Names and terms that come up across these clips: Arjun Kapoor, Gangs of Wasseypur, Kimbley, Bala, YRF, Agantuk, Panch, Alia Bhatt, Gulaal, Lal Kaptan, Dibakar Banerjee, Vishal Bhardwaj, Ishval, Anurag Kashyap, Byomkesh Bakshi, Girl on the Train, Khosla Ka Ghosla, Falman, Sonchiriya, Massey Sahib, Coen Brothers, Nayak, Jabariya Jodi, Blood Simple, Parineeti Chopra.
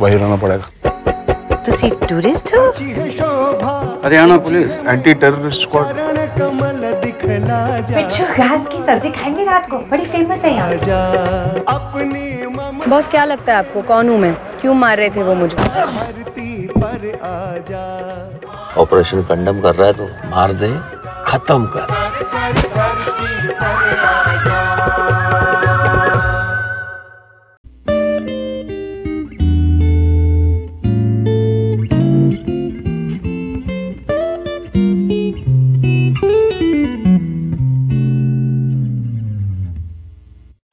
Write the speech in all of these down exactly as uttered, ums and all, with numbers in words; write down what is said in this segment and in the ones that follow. वहीं रहना पड़ेगा। तो सी टूरिस्ट हो? Haryana police anti terrorist squad. बिच्छू घास की सब्जी खाएंगे रात को, बड़ी फेमस है यहाँ। बॉस क्या लगता है आपको कौन हूँ मैं? क्यों मार रहे थे वो मुझे? ऑपरेशन कंडम कर रहा है तो मार दे, खत्म कर।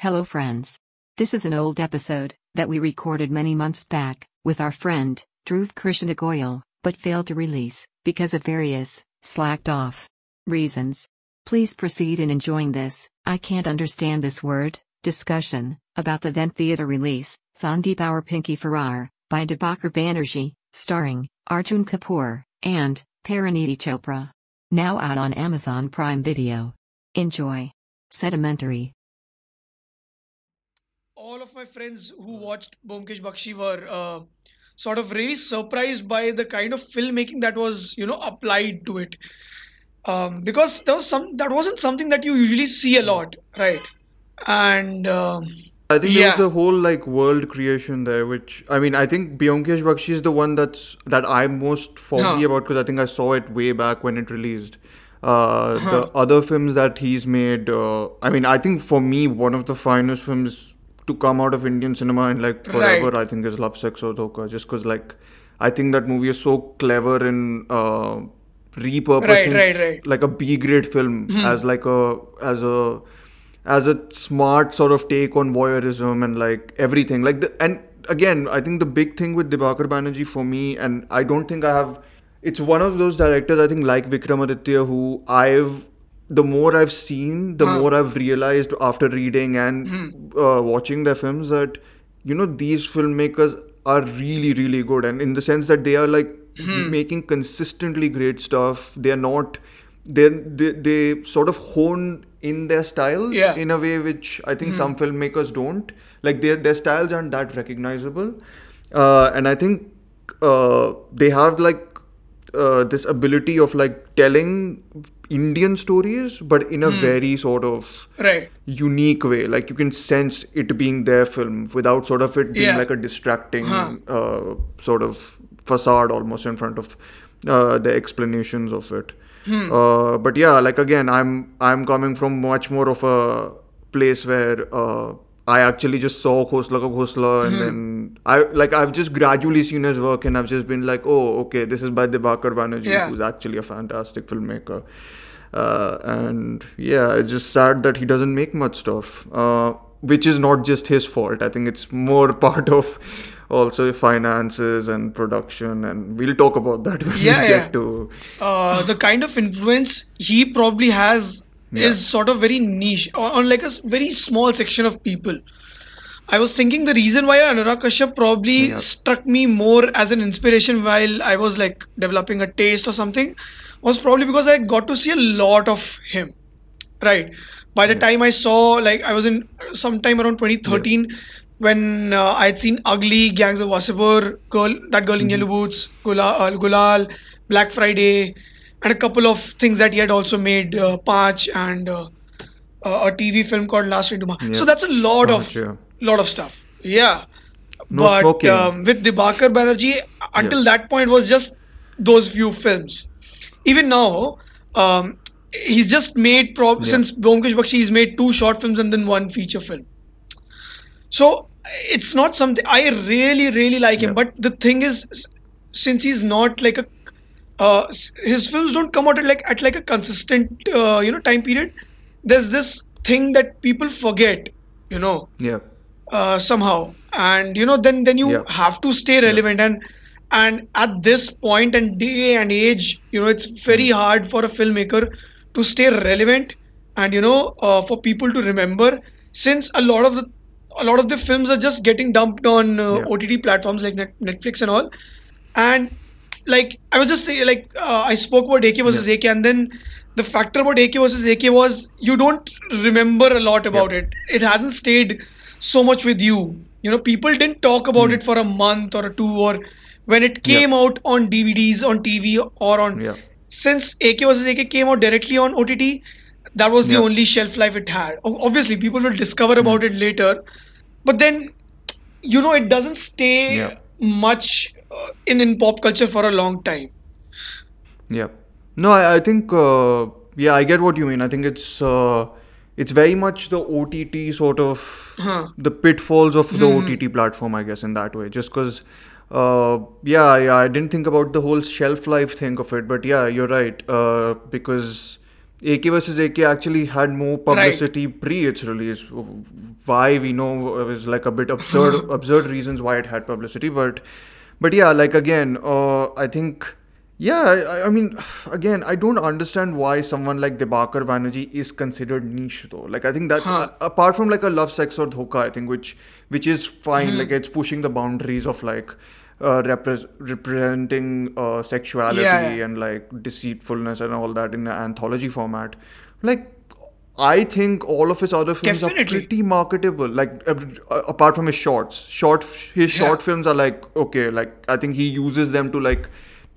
Hello friends. This is an old episode that we recorded many months back with our friend Dhruv Krishna Goyal, but failed to release because of various slacked off reasons. Please proceed in enjoying this, I can't understand this word, discussion about the then theater release, Sandeep Aur Pinky Faraar, by Dibakar Banerjee, starring Arjun Kapoor and Parineeti Chopra. Now out on Amazon Prime Video. Enjoy. Sedimentary. All of my friends who watched Byomkesh Bakshi were uh... sort of really surprised by the kind of filmmaking that was, you know, applied to it. Um, because there was some, that wasn't something that you usually see a lot, right? And um, I think yeah. there was a whole like world creation there, which, I mean, I think Byomkesh Bakshi is the one that's, that I'm most foggy huh. about, because I think I saw it way back when it released. Uh, huh. The other films that he's made, uh, I mean, I think for me, one of the finest films to come out of Indian cinema in like forever, right, I think is Love, Sex, or Dhoka. Just because like, I think that movie is so clever in uh, repurposing right, right, right. like a B-grade film hmm. as like a as a as a smart sort of take on voyeurism and like everything. Like the, and again, I think the big thing with Dibakar Banerjee for me, and I don't think I have. It's one of those directors, I think, like Vikram Aditya, who I've. The more I've seen, the huh. more I've realized after reading and hmm. uh, watching their films that, you know, these filmmakers are really, really good. And in the sense that they are like hmm. making consistently great stuff. They're not, they're, they they sort of hone in their styles yeah. in a way which I think hmm. some filmmakers don't. Like their, their styles aren't that recognizable. Uh, and I think uh, they have like uh, this ability of like telling Indian stories, but in a hmm. very sort of right. unique way. Like you can sense it being their film without sort of it being yeah. like a distracting huh. uh, sort of facade almost in front of uh, the explanations of it. Hmm. Uh, but yeah, like again, I'm I'm coming from much more of a place where uh, I actually just saw Khosla Ka Ghosla, and hmm. then I like I've just gradually seen his work, and I've just been like, oh, okay, this is by Dibakar Banerjee, yeah. who's actually a fantastic filmmaker. Uh, and yeah, it's just sad that he doesn't make much stuff, uh, which is not just his fault. I think it's more part of also finances and production, and we'll talk about that when yeah, we get yeah. to uh, the kind of influence he probably has. Yeah. is sort of very niche on like a very small section of people. I was thinking the reason why Anurag Kashyap probably yeah. struck me more as an inspiration while I was like developing a taste or something was probably because I got to see a lot of him, right? By the yeah. time I saw, like I was in sometime around twenty thirteen yeah. when uh, I had seen Ugly, Gangs of Wasseypur, Girl, That Girl in mm-hmm. Yellow Boots, Gula, uh, Gulaal, Black Friday, and a couple of things that he had also made, uh, Panch and uh, uh, a T V film called Last Rain Ma. Yeah. So that's a lot oh, of sure. lot of stuff. Yeah. No but smoking. Um, with Dibakar Banerjee, until yeah. that point was just those few films. Even now, um, he's just made, prob yeah. since Byomkesh Bakshi, he's made two short films and then one feature film. So it's not something, I really, really like yeah. him. But the thing is, since he's not like a Uh, his films don't come out at like at like a consistent uh, you know time period. There's this thing that people forget, you know, yeah. uh, somehow, and you know then then you yeah. have to stay relevant yeah. and and at this point and day and age, you know, it's very hard for a filmmaker to stay relevant and you know uh, for people to remember, since a lot of the a lot of the films are just getting dumped on uh, yeah. O T T platforms like net, Netflix and all. And like, I was just like, uh, I spoke about A K versus yeah. A K, and then the factor about A K versus A K was you don't remember a lot about yeah. it. It hasn't stayed so much with you, You know, people didn't talk about mm. it for a month or two, or when it came yeah. out on D V Ds, on T V, or on... Yeah. Since A K versus A K came out directly on O T T, that was the yeah. only shelf life it had. Obviously, people will discover mm. about it later. But then, you know, it doesn't stay yeah. much uh, in, in pop culture for a long time. Yeah. No, I, I think... Uh, yeah, I get what you mean. I think it's... Uh, It's very much the O T T sort of, huh. the pitfalls of the mm-hmm. O T T platform, I guess, in that way. Just because, uh, yeah, yeah, I didn't think about the whole shelf life thing of it. But yeah, you're right. Uh, because A K versus A K actually had more publicity right. pre its release. Why, we know, is like a bit absurd, absurd reasons why it had publicity. But, but yeah, like again, uh, I think... Yeah, I, I mean, again, I don't understand why someone like Dibakar Banerjee is considered niche, though. Like, I think that's, huh. a, apart from like a Love, Sex, or Dhoka, I think, which which is fine. Mm-hmm. Like, it's pushing the boundaries of like uh, repre- representing uh, sexuality yeah, yeah. and like deceitfulness and all that in an anthology format. Like, I think all of his other films Definitely. Are pretty marketable. Like, uh, apart from his shorts. Short, his yeah. short films are like, okay, like, I think he uses them to like...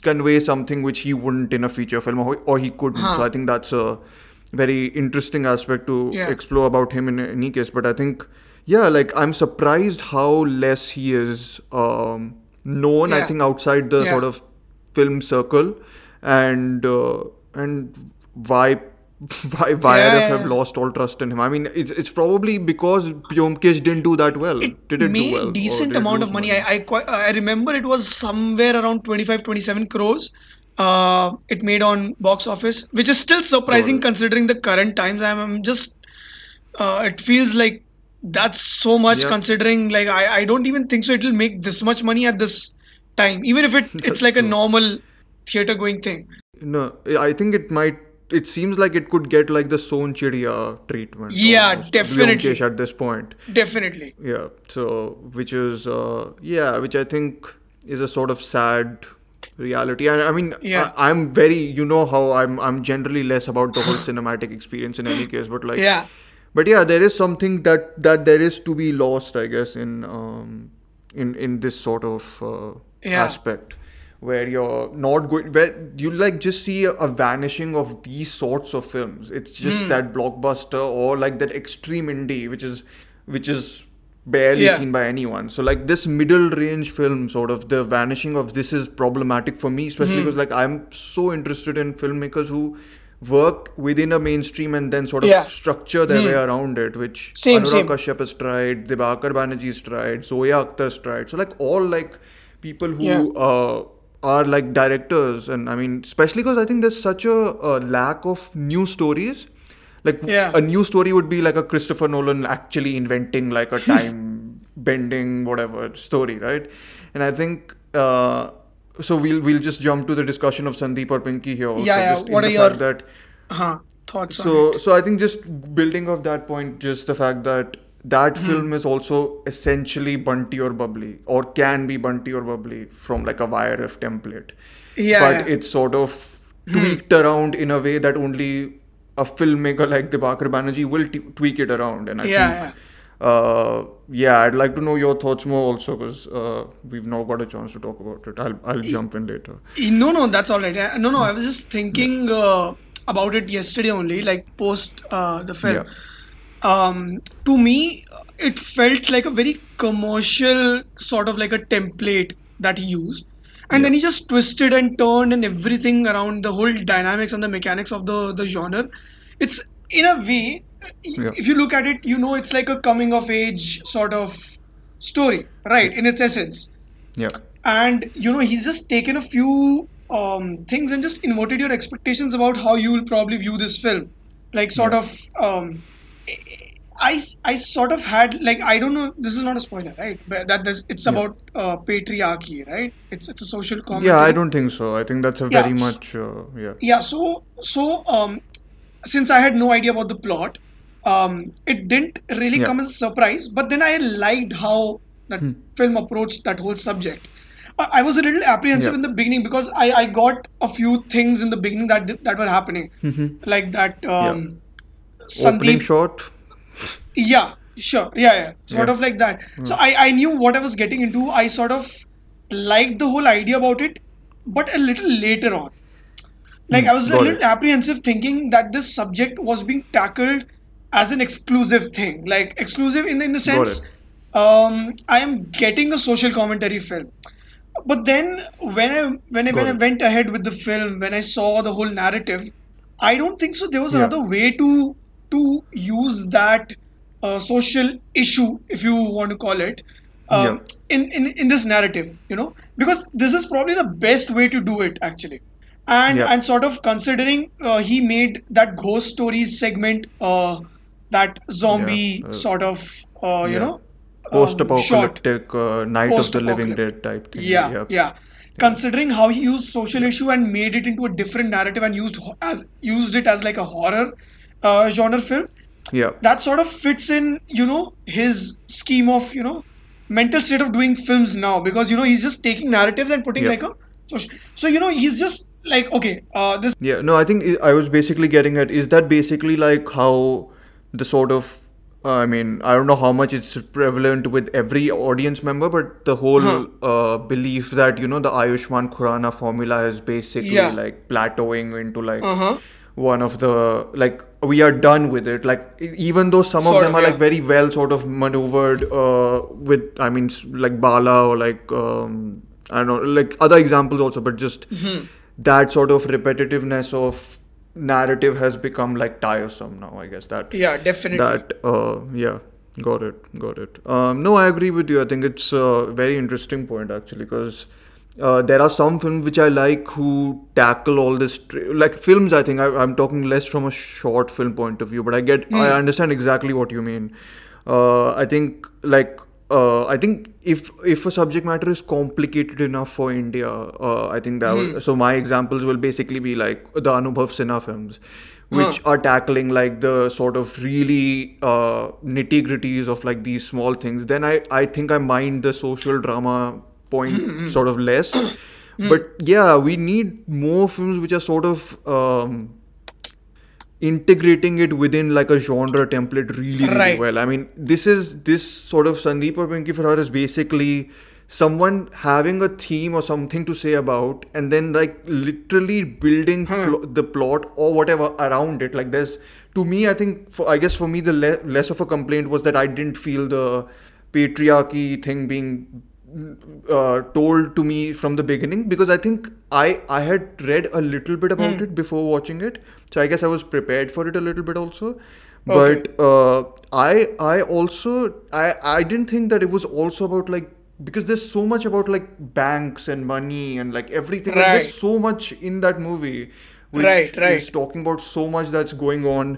convey something which he wouldn't in a feature film, or, or he couldn't. Huh. So I think that's a very interesting aspect to yeah. explore about him in any case. But I think, yeah, like I'm surprised how less he is um, known. Yeah. I think outside the yeah. sort of film circle, and uh, and why why why yeah, I have yeah. lost all trust in him. I mean, it's it's probably because Byomkesh didn't do that well. It didn't made do well. Decent amount of money. money. I, I quite, I remember it was somewhere around twenty-five, twenty-seven crores. Uh, it made on box office, which is still surprising Got considering it. The current times. I'm, I'm just uh, it feels like that's so much yeah. considering. Like I, I don't even think so. It'll make this much money at this time, even if it it's like a normal theater going thing. No, I think it might. It seems like it could get like the Sonchiriya treatment. Yeah, almost, definitely. At this point. Definitely. Yeah. So, which is, uh, yeah, which I think is a sort of sad reality. And I, I mean, yeah. I, I'm very, you know how I'm, I'm generally less about the whole cinematic experience in any case, but like, yeah. but yeah, there is something that, that there is to be lost, I guess, in, um, in, in this sort of uh, yeah. aspect. Where you're not going, where you like just see a, a vanishing of these sorts of films. It's just mm. that blockbuster or like that extreme indie, which is, which is barely yeah. seen by anyone. So like this middle range film, sort of the vanishing of this is problematic for me, especially mm. because like I'm so interested in filmmakers who work within a mainstream and then sort of yeah. structure their mm. way around it, which same, Anurag same. Kashyap has tried, Dibakar Banerjee has tried, Zoya Akhtar's tried. So like all like people who. Yeah. Uh, are like directors, and I mean, especially because I think there's such a, a lack of new stories. Like yeah. a new story would be like a Christopher Nolan actually inventing like a time bending whatever story, right? And I think uh, so. We'll we'll just jump to the discussion of Sandeep or Pinky here. Also, yeah, yeah. Just what in are the your that, huh, thoughts? So on it? So I think just building off that point, just the fact that. That mm-hmm. film is also essentially Bunty or Bubbly, or can be Bunty or Bubbly from like a Y R F template. Yeah, but yeah. it's sort of tweaked mm-hmm. around in a way that only a filmmaker like Dibakar Banerjee will t- tweak it around. And I yeah, think, yeah. Uh, yeah, I'd like to know your thoughts more also, because uh, we've now got a chance to talk about it. I'll I'll e- jump in later. E- no, no, that's all right. I, no, no, I was just thinking yeah. uh, about it yesterday only, like post uh, the film. Yeah. Um, to me, it felt like a very commercial sort of like a template that he used. And yeah. then he just twisted and turned and everything around the whole dynamics and the mechanics of the, the genre. It's in a way, yeah. if you look at it, you know, it's like a coming of age sort of story, right? In its essence. Yeah. And, you know, he's just taken a few um, things and just inverted your expectations about how you will probably view this film. Like sort yeah. of... Um, I, I sort of had like I don't know this is not a spoiler right but that this, it's yeah. about uh, patriarchy, right? It's it's a social commentary. yeah I don't think so I think that's a yeah. very much uh, yeah yeah so so um, since I had no idea about the plot, um, it didn't really yeah. come as a surprise, but then I liked how that hmm. film approached that whole subject. I, I was a little apprehensive yeah. in the beginning because I, I got a few things in the beginning that that were happening mm-hmm. like that um, yeah. Sandeep, opening shot. Yeah, Sure. Yeah, yeah. Sort yeah. of like that. Mm. So I, I knew what I was getting into. I sort of liked the whole idea about it, but a little later on. Like, mm. I was Got a little it. apprehensive thinking that this subject was being tackled as an exclusive thing. Like, exclusive in, in the sense, um, I am getting a social commentary film. But then when I when I, when I went ahead with the film, when I saw the whole narrative, I don't think so there was yeah. another way to to use that uh, social issue, if you want to call it, um, yeah. in, in in this narrative, you know, because this is probably the best way to do it actually. And yeah. and sort of considering uh, he made that ghost stories segment, uh, that zombie yeah. uh, sort of uh, you yeah. know. Post-apocalyptic, uh, Night Post of the Living Dead type thing. Yeah, yeah, yeah. Considering how he used social issue and made it into a different narrative and used as used it as like a horror uh, genre film. Yeah. That sort of fits in, you know, his scheme of, you know, mental state of doing films now, because, you know, he's just taking narratives and putting yeah. like a social. So, you know, he's just like, okay, uh, this. Yeah, no, I think I was basically getting at, is that basically like how the sort of, I mean, I don't know how much it's prevalent with every audience member, but the whole huh. uh, belief that, you know, the Ayushman Khurrana formula is basically yeah. like plateauing into like uh-huh. one of the, like, we are done with it. Like, even though some sort of them of, are yeah. like very well sort of maneuvered uh, with, I mean, like Bala or like, um, I don't know, like other examples also, but just mm-hmm. that sort of repetitiveness of narrative has become like tiresome now, I guess. That yeah definitely that uh yeah got it got it um no I agree with you. I think it's a very interesting point actually, because uh there are some films which I like who tackle all this tra- like films I think I, I'm talking less from a short film point of view, but I get mm. I understand exactly what you mean. uh I think like Uh, I think if if a subject matter is complicated enough for India, uh, I think that mm. will, so my examples will basically be like the Anubhav Sinha films, which huh. are tackling like the sort of really uh, nitty-gritties of like these small things. Then I, I think I mind the social drama point sort of less. But yeah, we need more films which are sort of um, integrating it within like a genre template really, really right. well. I mean, this is this sort of Sandeep or Pinky Faraar is basically someone having a theme or something to say about, and then like literally building hmm. pl- the plot or whatever around it. Like there's, to me, I think, for, I guess for me, the le- less of a complaint was that I didn't feel the patriarchy thing being Uh, told to me from the beginning, because I think I I had read a little bit about mm. it before watching it, so I guess I was prepared for it a little bit also. But okay. uh, I I also I I didn't think that it was also about like, because there's so much about like banks and money and like everything. Right. There's so much in that movie, which right, right. is talking about so much that's going on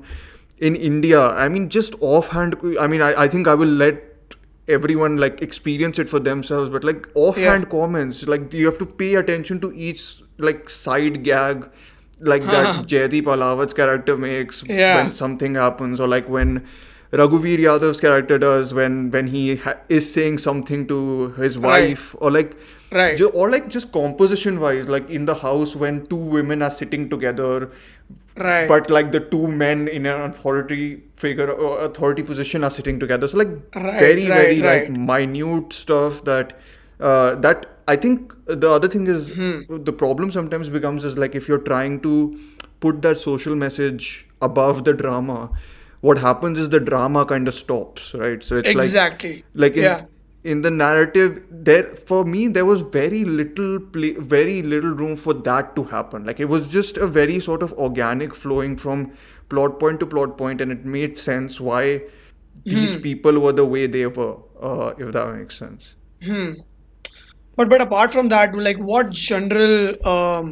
in India. I mean, just offhand. I mean, I, I think I will let everyone like experience it for themselves, but like offhand yeah. comments, like you have to pay attention to each like side gag, like huh. that Jaideep Alawad's character makes yeah. when something happens, or like when Raghuveer Yadav's character does when when he ha- is saying something to his wife, right. or like right ju- or like just composition wise, like in the house when two women are sitting together, right, but like the two men in an authority figure or authority position are sitting together. So like right, very right, very right. like minute stuff that uh, that I think the other thing is hmm. the problem sometimes becomes is like if you're trying to put that social message above the drama, what happens is the drama kind of stops, right? So it's exactly. like, like in, yeah. in the narrative, there for me, there was very little play, very little room for that to happen. Like it was just a very sort of organic flowing from plot point to plot point, and it made sense why these hmm. people were the way they were, uh, if that makes sense. Hmm. But but apart from that, like what general um,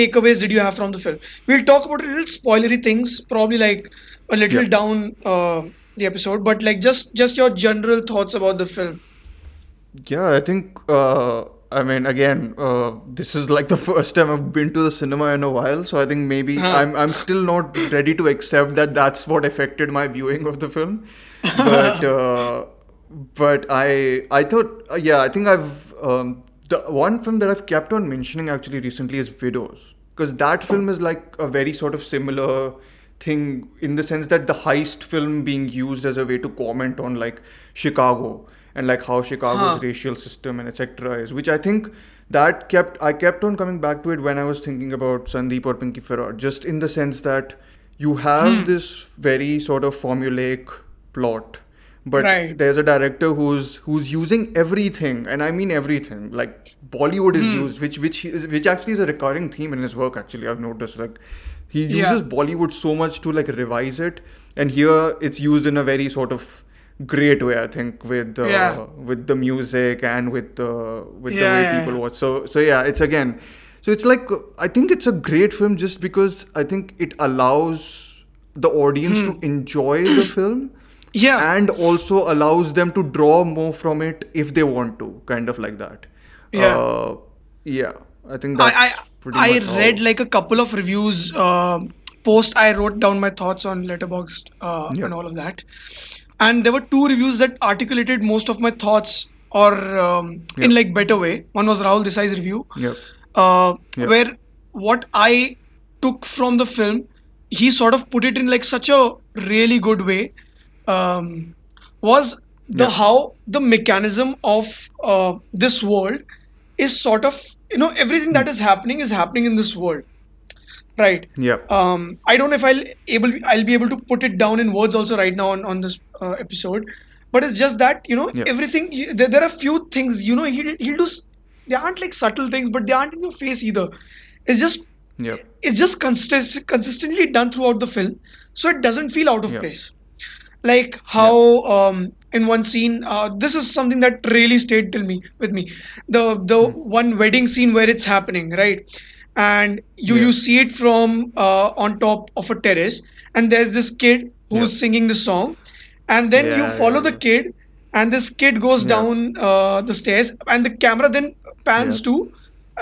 takeaways did you have from the film? We'll talk about a little spoilery things, probably like a little yeah. down uh, the episode, but like just just your general thoughts about the film. Yeah, I think, uh, I mean, again, uh, this is like the first time I've been to the cinema in a while, so I think maybe huh. I'm I'm still not ready to accept that that's what affected my viewing of the film. But uh, but I I thought, uh, yeah, I think I've, um, the one film that I've kept on mentioning actually recently is Widows, because that film is like a very sort of similar thing, in the sense that the heist film being used as a way to comment on like Chicago and like how Chicago's huh. racial system and et cetera is, which I think that kept I kept on coming back to it when I was thinking about Sandeep or Pinky Faraar, just in the sense that you have hmm. this very sort of formulaic plot, but right. there's a director who's who's using everything, and I mean everything, like Bollywood is hmm. used, which which is, which actually is a recurring theme in his work. Actually, I've noticed like he uses yeah. Bollywood so much to like revise it, and here it's used in a very sort of great way, I think, with uh, yeah. with the music and with uh, with yeah, the way yeah, people yeah. watch. So so yeah, it's again, so it's like I think it's a great film just because I think it allows the audience hmm. to enjoy the film. Yeah, and also allows them to draw more from it if they want to, kind of like that. Yeah, uh, yeah. I think that's I, I, pretty I much. I read how. like a couple of reviews uh, post. I wrote down my thoughts on Letterboxd uh, yeah. and all of that, and there were two reviews that articulated most of my thoughts, or um, yeah. in like better way. One was Rahul Desai's review, yeah. Uh, yeah. where what I took from the film, he sort of put it in like such a really good way. Um, was the yeah. how the mechanism of uh, this world is sort of, you know, everything that is happening is happening in this world, right? Yeah. Um, I don't know if I'll able I'll be able to put it down in words also right now on on this uh, episode, but it's just that, you know, yeah. everything there, there are few things, you know, he'll he'll do, they aren't like subtle things, but they aren't in your face either. It's just yeah. it's just consist- consistently done throughout the film, so it doesn't feel out of yeah. place. Like how yeah. um, in one scene, uh, this is something that really stayed till me with me. The the mm. one wedding scene where it's happening, right? And you, yeah. you see it from uh, on top of a terrace, and there's this kid who's yeah. singing the song, and then yeah, you follow yeah, the yeah. kid, and this kid goes yeah. down uh, the stairs, and the camera then pans yeah. to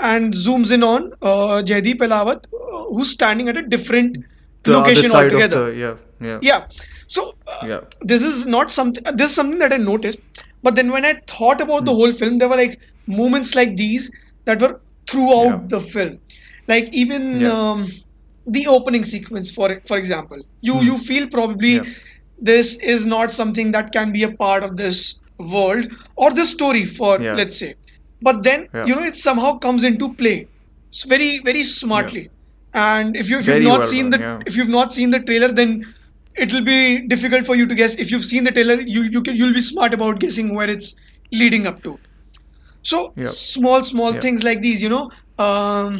and zooms in on uh, Jaideep Elawat, uh, who's standing at a different the location other side altogether. Of the, yeah, yeah, yeah. So uh, yeah. this is not something, this is something that I noticed. But then when I thought about mm. the whole film, there were like moments like these that were throughout yeah. the film. Like even yeah. um, the opening sequence, for for example, you, mm. you feel probably yeah. this is not something that can be a part of this world or this story for, yeah. let's say. But then, yeah. you know, it somehow comes into play. It's very, very smartly. Yeah. And if, you, if you've not well seen done, the yeah. if you've not seen the trailer, then it'll be difficult for you to guess. If you've seen the trailer, you you can you'll be smart about guessing where it's leading up to. So yep. small small yep. things like these, you know. Um,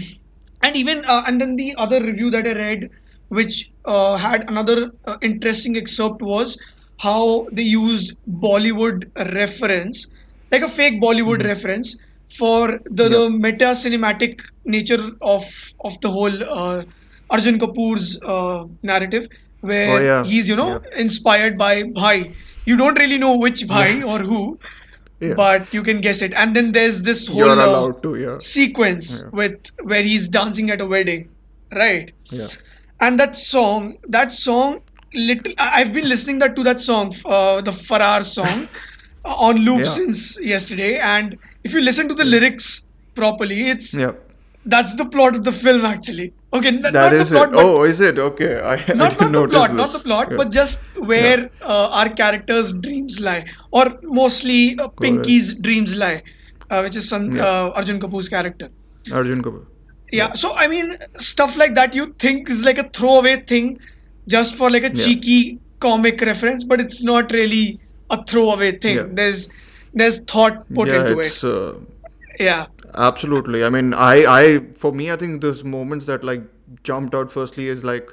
and even uh, and then the other review that I read, which uh, had another uh, interesting excerpt, was how they used Bollywood reference, like a fake Bollywood mm-hmm. reference, for the, yep. the meta cinematic nature of of the whole uh, Arjun Kapoor's uh, narrative. Where oh, yeah. he's, you know, yeah. inspired by Bhai. You don't really know which Bhai yeah. or who, yeah. but you can guess it. And then there's this whole uh, to, yeah. sequence yeah. with where he's dancing at a wedding, right? Yeah. And that song, that song, lit- I've been listening that to that song, uh, the Faraar song, on loop yeah. since yesterday. And if you listen to the lyrics properly, it's... Yeah. That's the plot of the film, actually. Okay, n- that not is the plot. It. Oh, is it? Okay, I, not, I not didn't the notice plot, this. Not the plot, yeah. but just where yeah. uh, our characters' dreams lie, or mostly uh, Pinky's dreams lie, uh, which is some, yeah. uh, Arjun Kapoor's character. Arjun Kapoor. Yeah. yeah. So I mean, stuff like that you think is like a throwaway thing, just for like a yeah. cheeky comic reference, but it's not really a throwaway thing. Yeah. There's there's thought put yeah, into it's, it. Uh, yeah. Absolutely. I mean, I, I, for me, I think those moments that like jumped out firstly is like,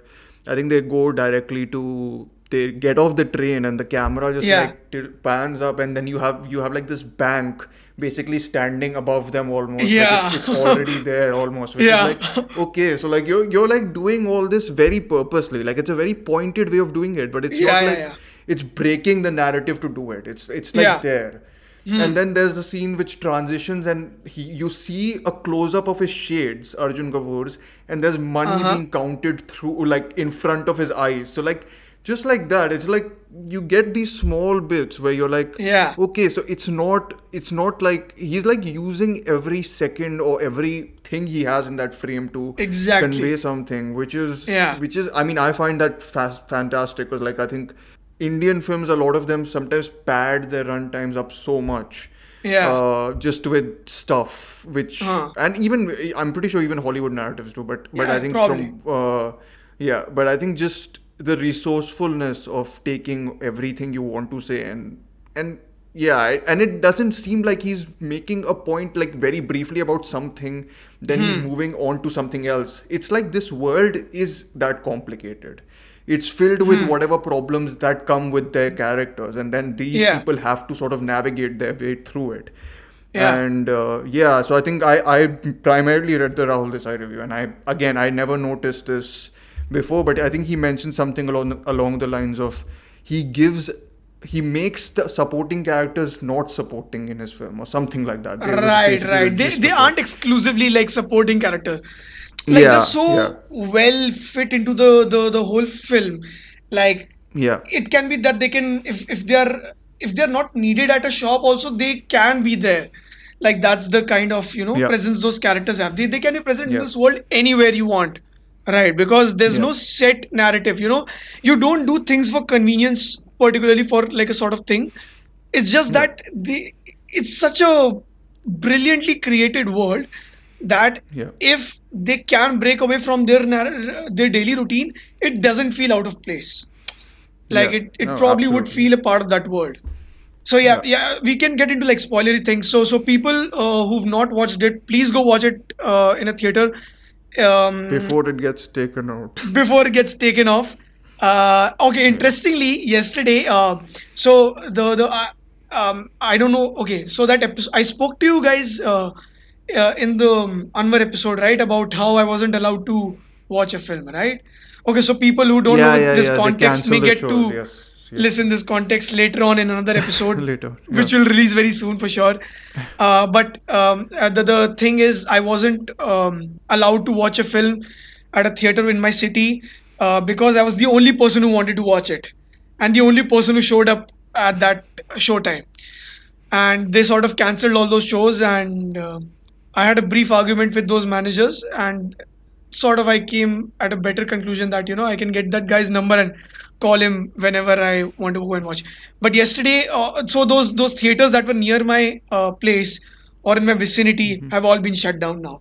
I think they go directly to, they get off the train and the camera just yeah. like t- pans up, and then you have, you have like this bank basically standing above them almost. Yeah. Like it's, it's already there almost. Which yeah. is like, okay. So like you're, you're like doing all this very purposely. Like it's a very pointed way of doing it, but it's yeah, not yeah, like, yeah. it's breaking the narrative to do it. It's, it's like yeah. there. Hmm. And then there's the scene which transitions and he, you see a close-up of his shades, Arjun Kapoor's, and there's money uh-huh. being counted through, like, in front of his eyes. So, like, just like that. It's like you get these small bits where you're like, yeah, okay, so it's not it's not like he's like using every second or everything he has in that frame to exactly. convey something, which is yeah. which is I mean, I find that fast, fantastic, because like I think Indian films, a lot of them sometimes pad their run times up so much. Yeah. Uh, just with stuff, which huh. and even I'm pretty sure even Hollywood narratives do, but but yeah, I think probably. from uh, yeah, but I think just the resourcefulness of taking everything you want to say and and yeah, and it doesn't seem like he's making a point like very briefly about something, then hmm. he's moving on to something else. It's like this world is that complicated. It's filled with hmm. whatever problems that come with their characters, and then these yeah. people have to sort of navigate their way through it. Yeah. And uh, yeah, so I think I, I primarily read the Rahul Desai review, and I again I never noticed this before, but I think he mentioned something along along the lines of he gives he makes the supporting characters not supporting in his film or something like that. They right, right. They they aren't exclusively like supporting characters. Like yeah, they're so yeah. well fit into the, the, the whole film. Like yeah. it can be that they can if, if they're if they're not needed at a shop also, they can be there. Like that's the kind of, you know, yeah. presence those characters have. They they can be present yeah. in this world anywhere you want. Right. Because there's yeah. no set narrative, you know. You don't do things for convenience, particularly for like a sort of thing. It's just yeah. that they it's such a brilliantly created world that yeah. if they can break away from their their daily routine, it doesn't feel out of place. Like yeah. it, it no, probably absolutely. would feel a part of that world. So yeah, yeah, yeah, we can get into like spoilery things. So so people uh, who've not watched it, please go watch it uh, in a theater um, before it gets taken out. Before it gets taken off. Uh, okay, interestingly, yeah. yesterday, uh, so the the uh, um, I don't know. Okay, so that episode I spoke to you guys. Uh, Uh, in the um, Anwar episode, right, about how I wasn't allowed to watch a film, right? Okay, so people who don't yeah, know yeah, this yeah, context may get shows, to yes, yes. listen this context later on in another episode, later, yeah. which will release very soon for sure. Uh, but um, the, the thing is, I wasn't um, allowed to watch a film at a theater in my city uh, because I was the only person who wanted to watch it and the only person who showed up at that showtime. And they sort of cancelled all those shows, and Uh, I had a brief argument with those managers, and sort of I came at a better conclusion that, you know, I can get that guy's number and call him whenever I want to go and watch. But yesterday, uh, so those those theaters that were near my uh, place or in my vicinity mm-hmm. have all been shut down now.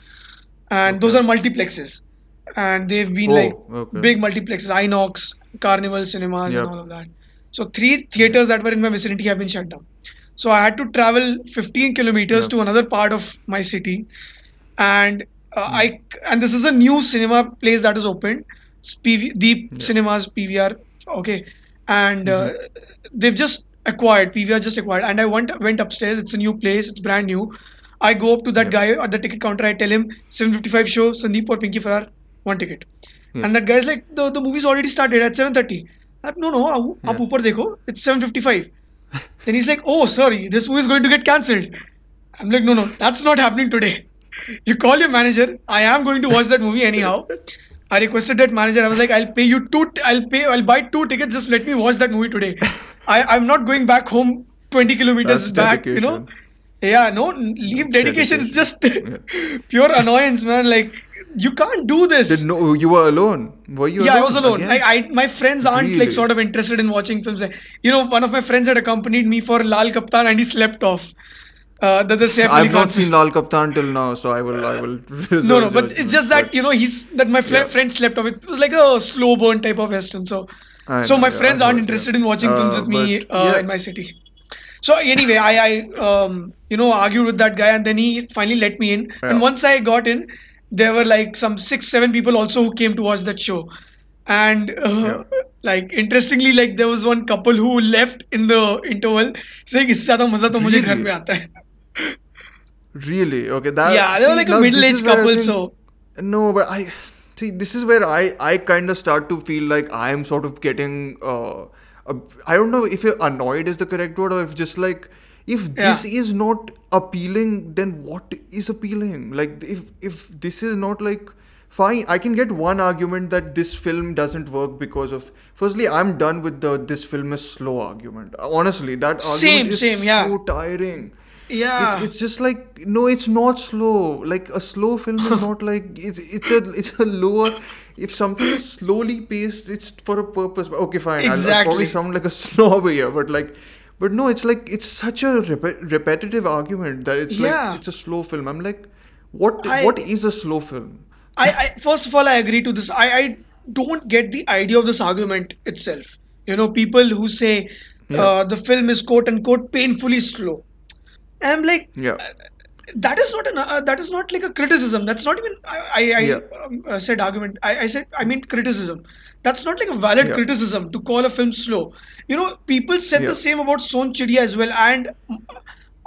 And okay. those are multiplexes. And they've been oh, like okay. big multiplexes, Inox, Carnival Cinemas yep. and all of that. So three theaters that were in my vicinity have been shut down. So I had to travel fifteen kilometers yeah. to another part of my city, and uh, mm. I and this is a new cinema place that is opened, P V, Deep yeah. Cinemas P V R. Okay, and mm-hmm. uh, they've just acquired P V R just acquired, and I went went upstairs. It's a new place. It's brand new. I go up to that yeah. guy at the ticket counter. I tell him seven fifty-five show Sandeep Aur Pinky Faraar, one ticket, yeah. and that guy's like the the movie's already started at seven thirty. I'm no no, aap yeah. upar dekho. It's seven fifty-five. Then he's like, oh, sorry, this movie is going to get cancelled. I'm like, no, no, that's not happening today. You call your manager. I am going to watch that movie anyhow. I requested that manager. I was like, I'll pay you two, t- I'll pay, I'll buy two tickets. Just let me watch that movie today. I, I'm not going back home twenty kilometers that's back, dedication. You know. Yeah, no, leave dedication. dedication. It's just pure annoyance, man. Like, you can't do this. Did no, you were alone. Were you? Yeah, alone? I was alone. Like, I, my friends aren't really? like sort of interested in watching films. You know, one of my friends had accompanied me for Lal Kaptan, and he slept off. Uh, the, the I've not seen Lal Kaptan till now, so I will. I will. no, no, but it's just that you know he's that my fl- yeah. friend slept off. It was like a slow burn type of western. So, I so know, my yeah, friends aren't know, interested yeah. in watching uh, films with but, me uh, yeah. in my city. So anyway, I, I um, you know, argued with that guy, and then he finally let me in. Yeah. And once I got in, there were like some six, seven people also who came to watch that show. And uh, yeah. like, interestingly, like there was one couple who left in the interval saying, "Isse zyada maza to mujhe ghar mein aata hai." Really? Okay. That, yeah, they see, were like a middle-aged couple. Think, so no, but I see this is where I, I kind of start to feel like I am sort of getting. Uh, I don't know if annoyed is the correct word, or if just like, if this yeah. is not appealing, then what is appealing? Like if, if this is not like fine, I can get one argument that this film doesn't work because of, firstly, I'm done with the this film is slow argument. Honestly, that same, argument is same, yeah. so tiring. Yeah, it, it's just like, no, it's not slow. Like, a slow film is not like it, it's a it's a lower. If something is slowly paced, it's for a purpose. Okay, fine. Exactly. I'll, I'll probably sound like a snob here, but like, but no, it's like it's such a rep- repetitive argument that it's yeah. like it's a slow film. I'm like, what I, what is a slow film? I, I first of all, I agree to this. I, I don't get the idea of this argument itself. You know, people who say yeah. uh, the film is quote unquote painfully slow. I'm like, yeah. that is not an uh, that is not like a criticism. That's not even I I, I yeah. um, uh, said argument. I, I said I mean criticism. That's not like a valid yeah. criticism to call a film slow. You know, people said yeah. the same about Sonchiriya as well. And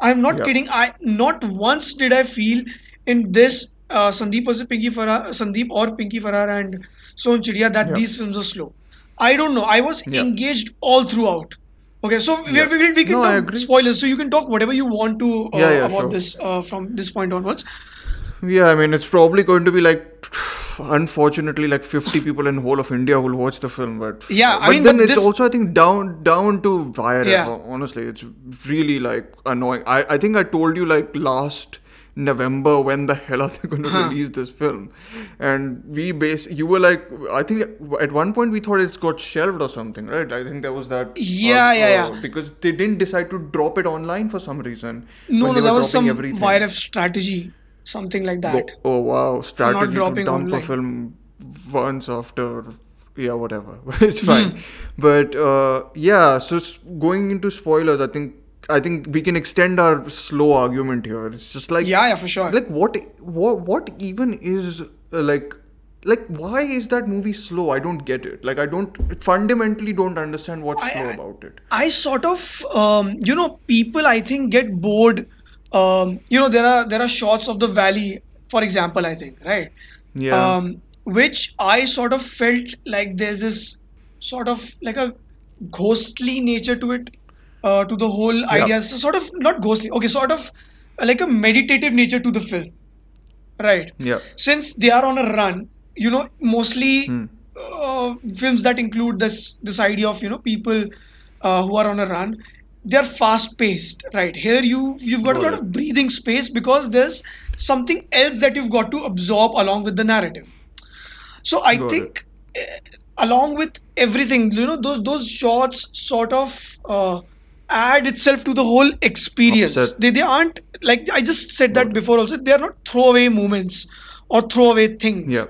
I'm not yeah. kidding. I not once did I feel in this uh, Sandeep or Pinky Faraar, Sandeep or Pinky Faraar and Sonchiriya that yeah. these films are slow. I don't know. I was yeah. engaged all throughout. Okay, so yeah. we, we, we can no, talk spoilers, so you can talk whatever you want to uh, yeah, yeah, about sure. this uh, from this point onwards. Yeah, I mean, it's probably going to be like, unfortunately, like fifty people in whole of India will watch the film. But yeah, but I mean, then but it's this... also, I think, down down to wire. Yeah. Honestly, it's really like annoying. I, I think I told you like last November when the hell are they going to huh. release this film, and we base you were like, I think at one point we thought it's got shelved or something, right? I think there was that yeah uh, yeah yeah because they didn't decide to drop it online for some reason. No, no, there was some wire of strategy, something like that. Oh, oh wow, strategy to dump a film once after yeah whatever. It's fine. Mm. But uh, yeah, so going into spoilers, I think. I think we can extend our slow argument here. It's just like yeah, yeah, for sure. Like what, what, what even is uh, like, like why is that movie slow? I don't get it. Like I don't fundamentally don't understand what's I, slow I, about it. I sort of, um, you know, people I think get bored. Um, you know, there are there are shots of the valley, for example. I think right. Yeah. Um, which I sort of felt like there's this sort of like a ghostly nature to it. Uh, to the whole idea, yeah. so sort of not ghostly, okay, sort of like a meditative nature to the film, right? Yeah. Since they are on a run, you know, mostly hmm. uh, films that include this this idea of, you know, people uh, who are on a run, they are fast paced, right? Here you you've got oh, a lot yeah. of breathing space because there's something else that you've got to absorb along with the narrative. So I got think uh, along with everything, you know, those those shots sort of. Uh, add itself to the whole experience. Upset. They they aren't, like I just said that before also, they are not throwaway moments or throwaway things yeah.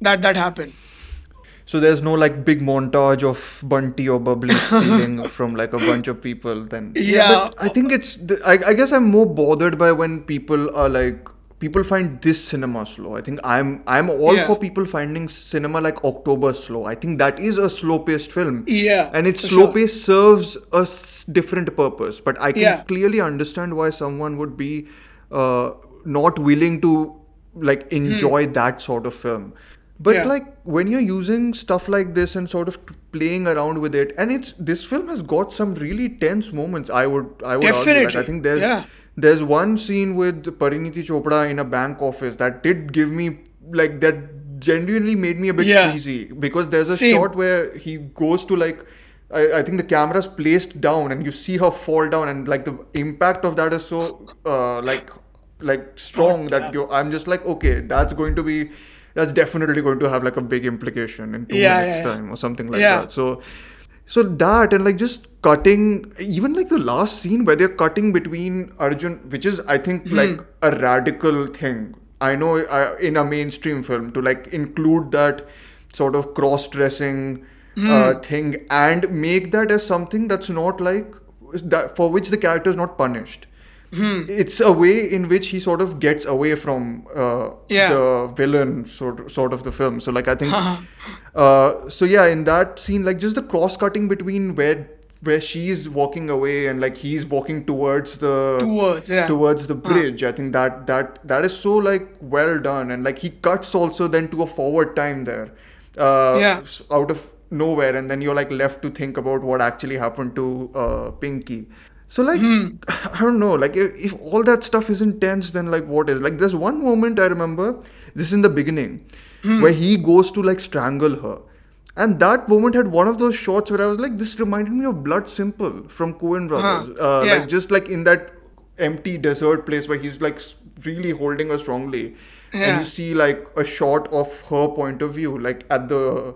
that that happen. So there's no like big montage of Bunty or Bubbly stealing from like a bunch of people then. Yeah. yeah I think it's, I, I guess I'm more bothered by when people are like, people find this cinema slow. I think I'm I'm all yeah. for people finding cinema like October slow. I think that is a slow-paced film. Yeah. And its slow sure. pace serves a s- different purpose. But I can yeah. clearly understand why someone would be uh, not willing to like enjoy hmm. that sort of film. But yeah. like when you're using stuff like this and sort of playing around with it, and it's this film has got some really tense moments. I would I would Definitely. argue that. I think there's. Yeah. There's one scene with Parineeti Chopra in a bank office that did give me, like, that genuinely made me a bit yeah. queasy. Because there's a Same. shot where he goes to, like, I, I think the camera's placed down and you see her fall down. And, like, the impact of that is so, uh, like, like strong that you I'm just like, okay, that's going to be, that's definitely going to have, like, a big implication in two yeah, minutes yeah, yeah. time or something like yeah. that. So... So that and like just cutting, even like the last scene where they're cutting between Arjun, which is I think hmm. like a radical thing. I know uh, in a mainstream film to like include that sort of cross-dressing hmm. uh, thing and make that as something that's not like, that for which the character is not punished. Hmm. It's a way in which he sort of gets away from uh, yeah. the villain sort sort of the film. So like I think, uh, so yeah, in that scene, like just the cross cutting between where where she's walking away and like he's walking towards the towards yeah. towards the bridge. Uh-huh. I think that that that is so like well done, and like he cuts also then to a forward time there, uh, yeah. out of nowhere, and then you're like left to think about what actually happened to uh, Pinky. So like, hmm. I don't know, like if, if all that stuff is intense, then like what is? Like there's one moment I remember, this is in the beginning, hmm. where he goes to like strangle her. And that moment had one of those shots where I was like, this reminded me of Blood Simple from Coen Brothers. Huh. Uh, yeah. Like just like in that empty desert place where he's like really holding her strongly. Yeah. And you see like a shot of her point of view, like at the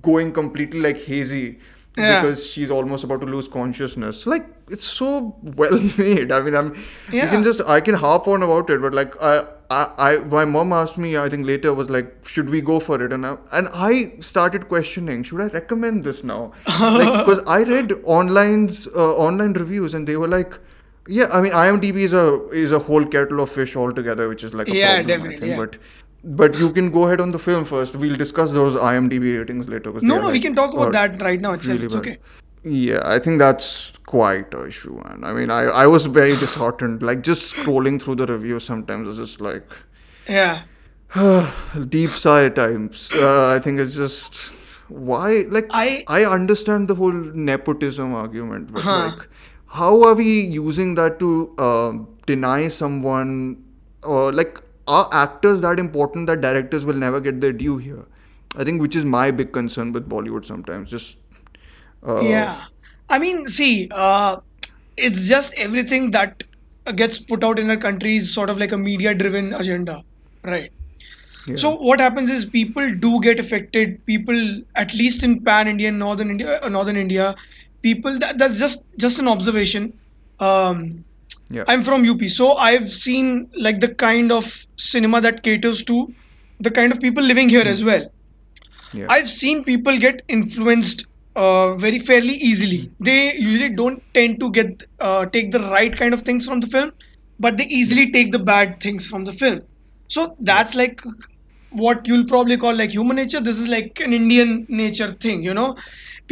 going completely like hazy. Yeah. Because she's almost about to lose consciousness. Like, it's so well made. I mean, I'm. Yeah. You can just. I can harp on about it, but like, I, I, I, my mom asked me. I think later was like, should we go for it? And I, and I started questioning. Should I recommend this now? Because like, I read online's uh, online reviews, and they were like, yeah. I mean, IMDb is a is a whole kettle of fish altogether, which is like a yeah, problem, definitely. I think, yeah. But. But you can go ahead on the film first. We'll discuss those IMDb ratings later. No, no, like, we can talk about that right now itself. Really it's okay. Yeah, I think that's quite an issue, man. I mean, I, I was very disheartened. Like, just scrolling through the reviews sometimes is just like... Yeah. Deep sigh at times. Uh, I think it's just... Why? Like, I, I understand the whole nepotism argument. But huh. like, how are we using that to uh, deny someone... or uh, like... Are actors that important that directors will never get their due here? I think which is my big concern with Bollywood sometimes. Just uh, yeah, I mean, see, uh, it's just everything that gets put out in our country is sort of like a media-driven agenda, right? Yeah. So what happens is people do get affected. People, at least in pan-Indian northern India, northern India, people that, that's just just an observation. Um, Yeah. I'm from U P, so I've seen like the kind of cinema that caters to the kind of people living here mm. as well. Yeah. I've seen people get influenced uh, very fairly easily. Mm. They usually don't tend to get uh, take the right kind of things from the film, but they easily take the bad things from the film. So that's like what you'll probably call like human nature. This is like an Indian nature thing, you know.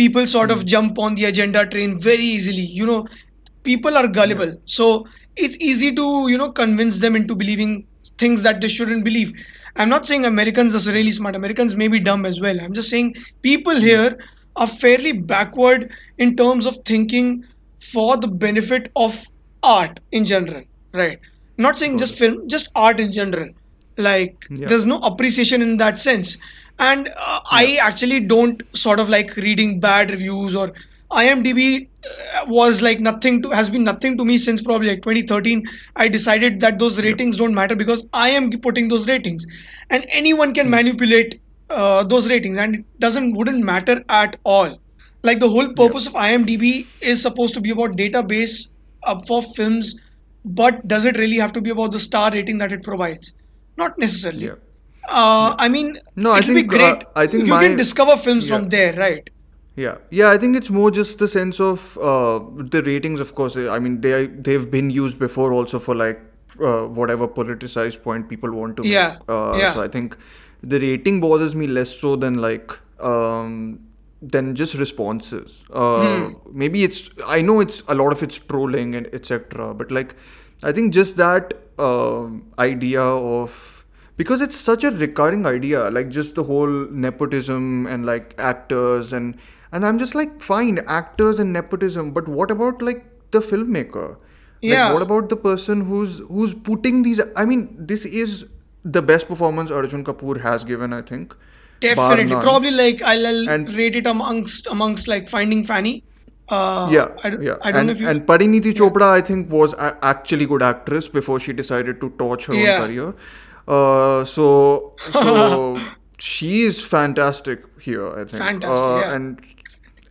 People sort mm. of jump on the agenda train very easily, you know. People are gullible, yeah. so it's easy to, you know, convince them into believing things that they shouldn't believe. I'm not saying Americans are really smart. Americans may be dumb as well. I'm just saying people here are fairly backward in terms of thinking for the benefit of art in general, right? I'm not saying just film, just art in general. Like, yeah. there's no appreciation in that sense. And uh, yeah. I actually don't sort of like reading bad reviews or... IMDb was like nothing to has been nothing to me since probably like twenty thirteen. I decided that those ratings don't matter because I am putting those ratings, and anyone can manipulate uh, those ratings, and it doesn't wouldn't matter at all. Like the whole purpose yeah. of IMDb is supposed to be about database uh, for films, but does it really have to be about the star rating that it provides? Not necessarily. Yeah. Uh, I mean, no, it'll be great. Uh, I think you my, can discover films yeah. from there, right? Yeah, yeah. I think it's more just the sense of uh, the ratings. Of course, I mean they they've been used before also for like uh, whatever politicized point people want to. Yeah. Make. Uh, yeah. So I think the rating bothers me less so than like um, than just responses. Uh, hmm. Maybe it's I know it's a lot of it's trolling and et cetera. But like I think just that uh, idea of. Because it's such a recurring idea, like just the whole nepotism and like actors and and I'm just like, fine, actors and nepotism, but what about like the filmmaker? Yeah. Like, what about the person who's who's putting these? I mean, this is the best performance Arjun Kapoor has given, I think. Definitely, probably like I'll, I'll and, rate it amongst amongst like Finding Fanny. Uh, yeah, I don't, yeah. I don't and, know if you... And Parineeti Chopra, I think, was a- actually good actress before she decided to torch her yeah. own career. Uh, so, so she is fantastic here, I think. Fantastic, uh, yeah. And,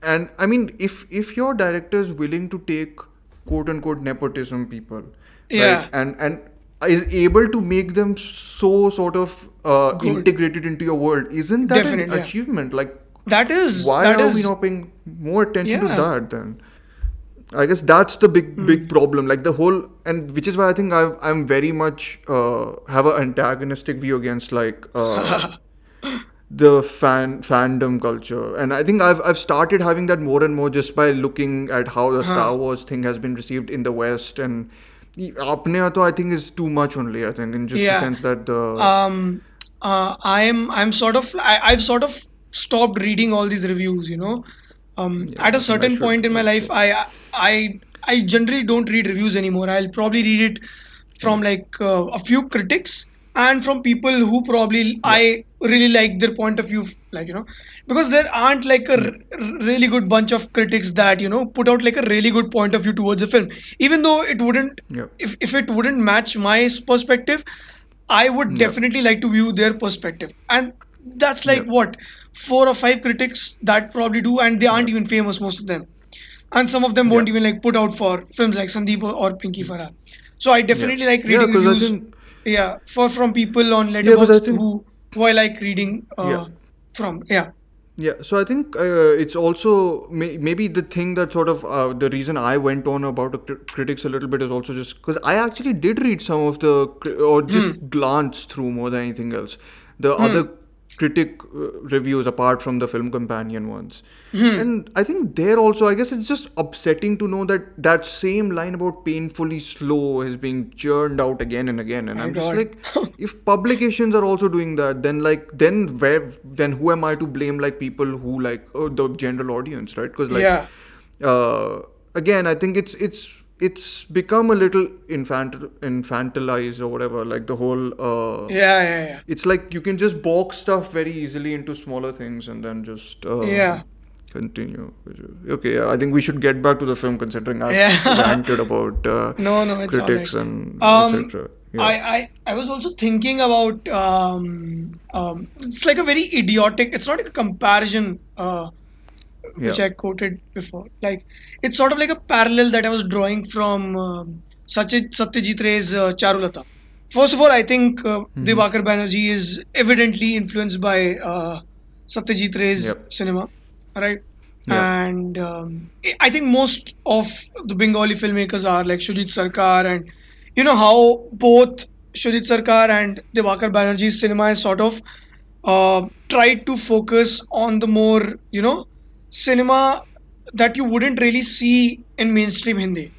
and I mean, if if your director is willing to take quote-unquote nepotism people, yeah. right, and, and is able to make them so sort of uh, integrated into your world, isn't that Definitely, an achievement? Yeah. Like, that is. Why that are is, we not paying more attention yeah. to that then? I guess that's the big, mm. big problem. Like the whole, and which is why I think I've, I'm very much uh, have an antagonistic view against like uh, the fan fandom culture. And I think I've I've started having that more and more just by looking at how the huh. Star Wars thing has been received in the West. And apne to I think is too much only. I think in just yeah. the sense that the um, uh, I'm I'm sort of I, I've sort of stopped reading all these reviews. You know. Um, yeah, at a certain point in my life, I I I generally don't read reviews anymore. I'll probably read it from like uh, a few critics and from people who probably yeah. I really like their point of view, like, you know, because there aren't like a r really good bunch of critics that, you know, put out like a really good point of view towards a film, even though it wouldn't yeah. if, if it wouldn't match my perspective, I would yeah. definitely like to view their perspective. And that's like yeah. what, four or five critics that probably do, and they aren't yeah. even famous, most of them, and some of them yeah. won't even like put out for films like Sandeep or Pinky Faraar. So I definitely yes. like reading yeah, reviews think, yeah for from people on Letterboxd yeah, who who I like reading uh, yeah. from yeah yeah so I think uh, it's also may, maybe the thing that sort of uh, the reason I went on about the critics a little bit is also just because I actually did read some of the or just mm. glance through more than anything else the mm. other critic uh, reviews apart from the film companion ones. Hmm. And I think there also, I guess it's just upsetting to know that that same line about painfully slow is being churned out again and again. And My I'm God. just like, if publications are also doing that, then like, then where, then who am I to blame, like people who like oh, the general audience, right? Because like, yeah. uh, again, I think it's, it's, it's become a little infantil infantilized or whatever, like the whole uh yeah, yeah yeah it's like you can just box stuff very easily into smaller things and then just uh, yeah continue. Okay, yeah, I think we should get back to the film, considering I've yeah. ranted about uh, no no it's critics right. and um, etc. Yeah. I, I I was also thinking about um um it's like a very idiotic, it's not like a comparison uh which yeah. I quoted before. Like, it's sort of like a parallel that I was drawing from um, Satyajit Ray's uh, Charulata. First of all, I think uh, mm-hmm. Dibakar Banerjee is evidently influenced by uh, Satyajit Ray's yep. cinema, right? Yep. And um, I think most of the Bengali filmmakers are like Shoojit Sircar, and you know how both Shoojit Sircar and Dibakar Banerjee's cinema is sort of uh, tried to focus on the more, you know, cinema that you wouldn't really see in mainstream Hindi.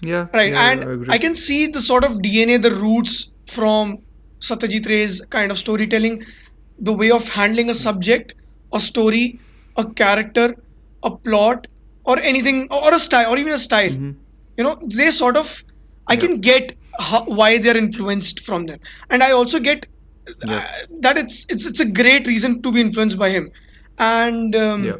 Yeah. Right. Yeah, and I, I can see the sort of D N A, the roots from Satyajit Ray's kind of storytelling, the way of handling a subject, a story, a character, a plot, or anything, or a style, or even a style. Mm-hmm. You know, they sort of, I yeah. can get how, why they're influenced from them. And I also get yeah. uh, that it's, it's, it's a great reason to be influenced by him. And um, yeah.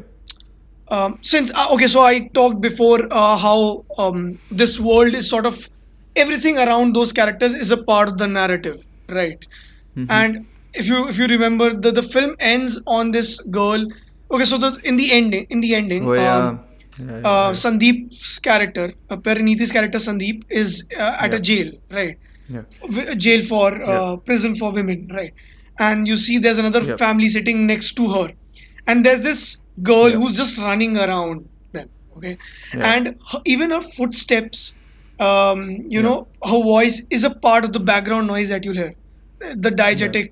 Um, since, uh, okay, so I talked before uh, how um, this world is sort of, everything around those characters is a part of the narrative, right? Mm-hmm. And if you if you remember, the, the film ends on this girl. Okay, so the, in the ending, in the ending, oh, yeah. Um, yeah, yeah, uh, yeah. Sandeep's character, uh, Parineeti's character Sandeep is uh, at yeah. a jail, right? Yeah. A jail for, uh, yeah. prison for women, right? And you see there's another yeah. family sitting next to her. And there's this girl yeah. who's just running around them, okay? Yeah. And her, even her footsteps, um, you yeah. know, her voice is a part of the background noise that you'll hear, the diegetic,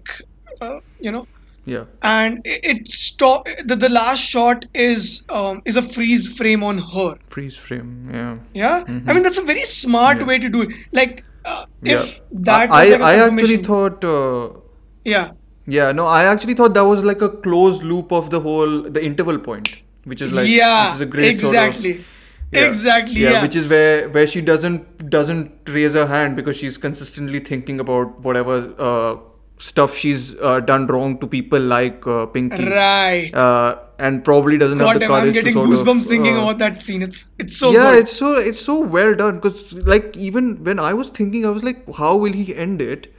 yeah. uh, you know. Yeah. And it, it stop. The, the last shot is um, is a freeze frame on her. Freeze frame, yeah. Yeah, mm-hmm. I mean that's a very smart yeah. way to do it. Like uh, yeah. if that. I was like I, a I actually thought. Uh, yeah. Yeah, no, I actually thought that was like a closed loop of the whole, the interval point, which is like, yeah, which is a great exactly. sort of, yeah, exactly, yeah, yeah, which is where, where she doesn't, doesn't raise her hand because she's consistently thinking about whatever uh, stuff she's uh, done wrong to people like uh, Pinky. Right. Uh, and probably doesn't God have the courage I'm getting to sort goosebumps of, thinking uh, about that scene. It's it's so yeah, good. it's so it's so well done, because like even when I was thinking, I was like, how will he end it?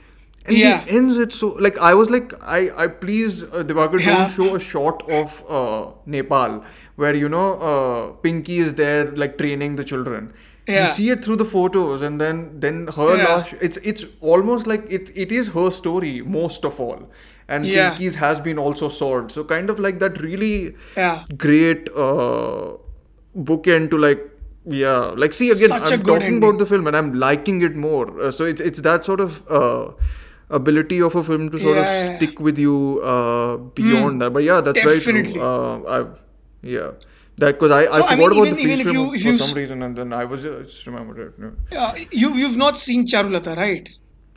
And yeah. he ends it so, like, I was like, I, I please, uh, Dibakar, yeah. don't show a shot of uh, Nepal where, you know, uh, Pinky is there, like, training the children. Yeah. You see it through the photos, and then, then her yeah. last, it's it's almost like, it it is her story, most of all. And yeah. Pinky's has been also soared. So kind of like that really yeah. great uh, bookend to, like, yeah, like, see, again, Such I'm talking ending. about the film and I'm liking it more. Uh, so it's, it's that sort of... Uh, ability of a film to sort yeah, of yeah. stick with you uh, beyond mm, that, but yeah, that's definitely. very true. Uh, I, yeah, that because I, so, I forgot I mean, about even, the freeze frame for you, some reason, and then I was uh, just remembered it. No. Uh, you you've not seen Charulata, right?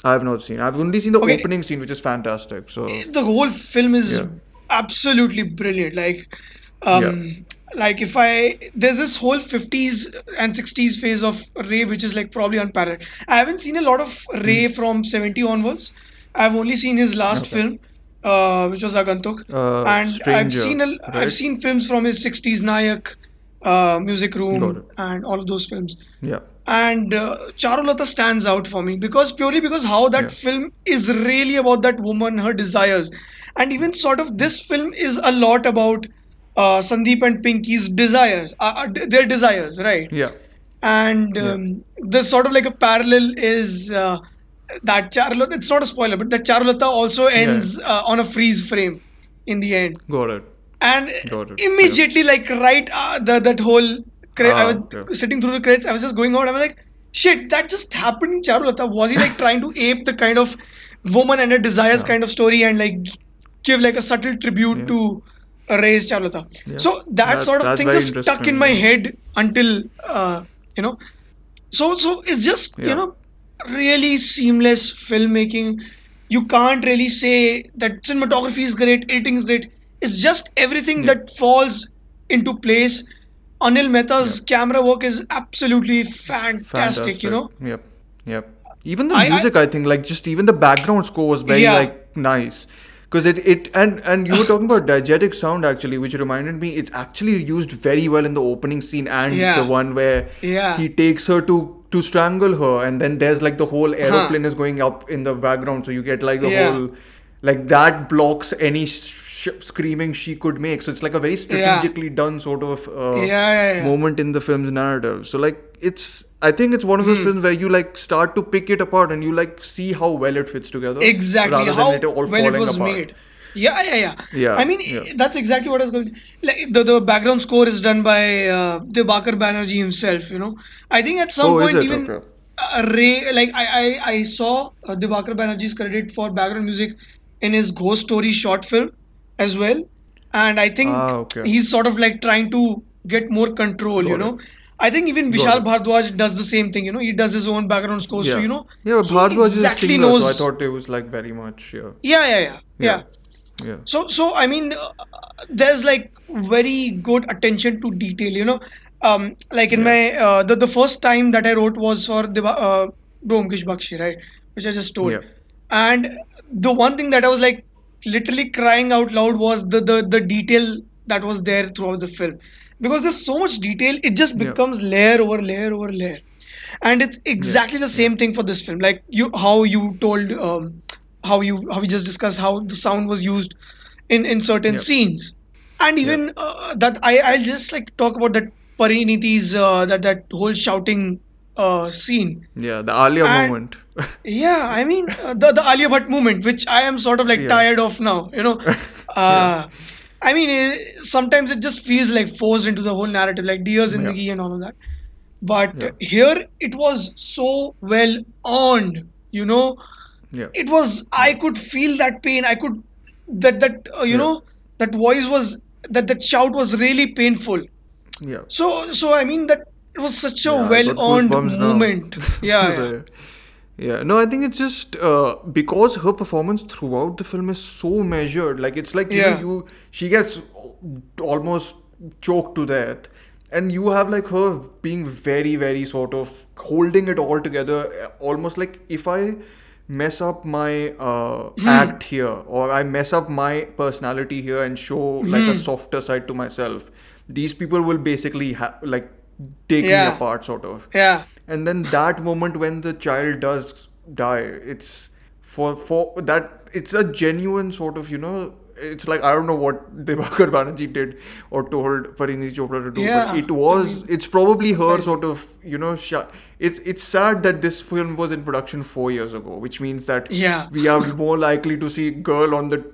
I have not seen. I've only seen the okay. opening scene, which is fantastic. So the whole film is yeah. absolutely brilliant. Like, um, yeah. like if I there's this whole fifties and sixties phase of Ray, which is like probably unparalleled. I haven't seen a lot of Ray mm. from seventy onwards, I've only seen his last okay. film, uh, which was Agantuk, uh, and Stranger, I've seen a, right? I've seen films from his sixties, Nayak, uh, Music Room, and all of those films. Yeah. And uh, Charulata stands out for me because purely because how that yeah. film is really about that woman, her desires, and even sort of this film is a lot about uh, Sandeep and Pinky's desires, uh, their desires, right? Yeah. And um, yeah. there's sort of like a parallel is uh, that Charulata. It's not a spoiler, but that Charulata also ends yeah. uh, on a freeze frame in the end. Got it. And Got it. immediately, yeah. like right, uh, the, that whole. Ah, I was yeah. sitting through the credits. I was just going out. I was like, shit, that just happened in Charulata. Was he like trying to ape the kind of woman and her desires yeah. kind of story and like give like a subtle tribute yeah. to Ray's Charulata? Yeah. So that, that sort of thing just stuck in my yeah. head until, uh, you know. So, so it's just, yeah. you know, really seamless filmmaking. You can't really say that cinematography is great, editing is great. It's just everything yeah. that falls into place. Anil Mehta's yeah. camera work is absolutely fantastic, fantastic, you know. Yep, yep. Even the I, music, I, I think, like just even the background score was very yeah. like nice, because it it and and you were talking about diegetic sound actually, which reminded me it's actually used very well in the opening scene and yeah. the one where yeah. he takes her to. To strangle her, and then there's like the whole aeroplane huh. is going up in the background, so you get like the yeah. whole like that blocks any. Screaming she could make, so it's like a very strategically yeah. done sort of uh, yeah, yeah, yeah. moment in the film's narrative. So like it's, I think it's one of those hmm. films where you like start to pick it apart and you like see how well it fits together. Exactly, rather how than it all well it was apart. made. Yeah, yeah, yeah. Yeah. I mean, yeah. that's exactly what I was going to. Like the the background score is done by uh, Dibakar Banerjee himself. You know, I think at some oh, point even okay. uh, Ray, like I I, I saw uh, Dibakar Banerjee's credit for background music in his Ghost Story short film. As well, and I think ah, okay. he's sort of like trying to get more control, Got you know. It. I think even Vishal Bhardwaj does the same thing, you know. He does his own background score, yeah. so you know. Yeah, but Bhardwaj exactly is a singer, knows... so I thought it was like very much. Yeah. Yeah, yeah, yeah, yeah. yeah. yeah. So, so I mean, uh, there's like very good attention to detail, you know. Um, like in yeah. my uh, the the first time that I wrote was for the uh, Byomkesh Bakshi, right, which I just told, yeah. and the one thing that I was like. Literally crying out loud was the, the the detail that was there throughout the film, because there's so much detail, it just becomes yeah. layer over layer over layer, and it's exactly yeah. the same thing for this film. Like you, how you told, um, how you how we just discussed how the sound was used in in certain yeah. scenes, and even yeah. uh, that I I'll just like talk about that Parineeti's uh, that that whole shouting. Uh, scene. Yeah, the Alia and, moment. yeah, I mean uh, the the Alia Bhatt moment, which I am sort of like yeah. tired of now. You know, uh, yeah. I mean it, sometimes it just feels like forced into the whole narrative, like Dear Zindagi yeah. and all of that. But yeah. here it was so well earned. You know, yeah. it was. I could feel that pain. I could that that uh, you yeah. know that voice was that that shout was really painful. Yeah. So so I mean that. It was such a yeah, well-earned moment. yeah, yeah. Yeah. No, I think it's just uh, because her performance throughout the film is so measured. Like it's like yeah. you know, you she gets almost choked to death, and you have like her being very, very sort of holding it all together. Almost like if I mess up my uh, hmm. act here, or I mess up my personality here, and show like hmm. a softer side to myself, these people will basically ha- like. Take yeah. me apart, sort of. Yeah. And then that moment when the child does die, it's for for that it's a genuine sort of, you know, it's like I don't know what Dibakar Banerjee did or told Parineeti Chopra to do, yeah. but it was I mean, it's probably her sort of, you know, sh- it's it's sad that this film was in production four years ago, which means that yeah. we are more likely to see Girl on the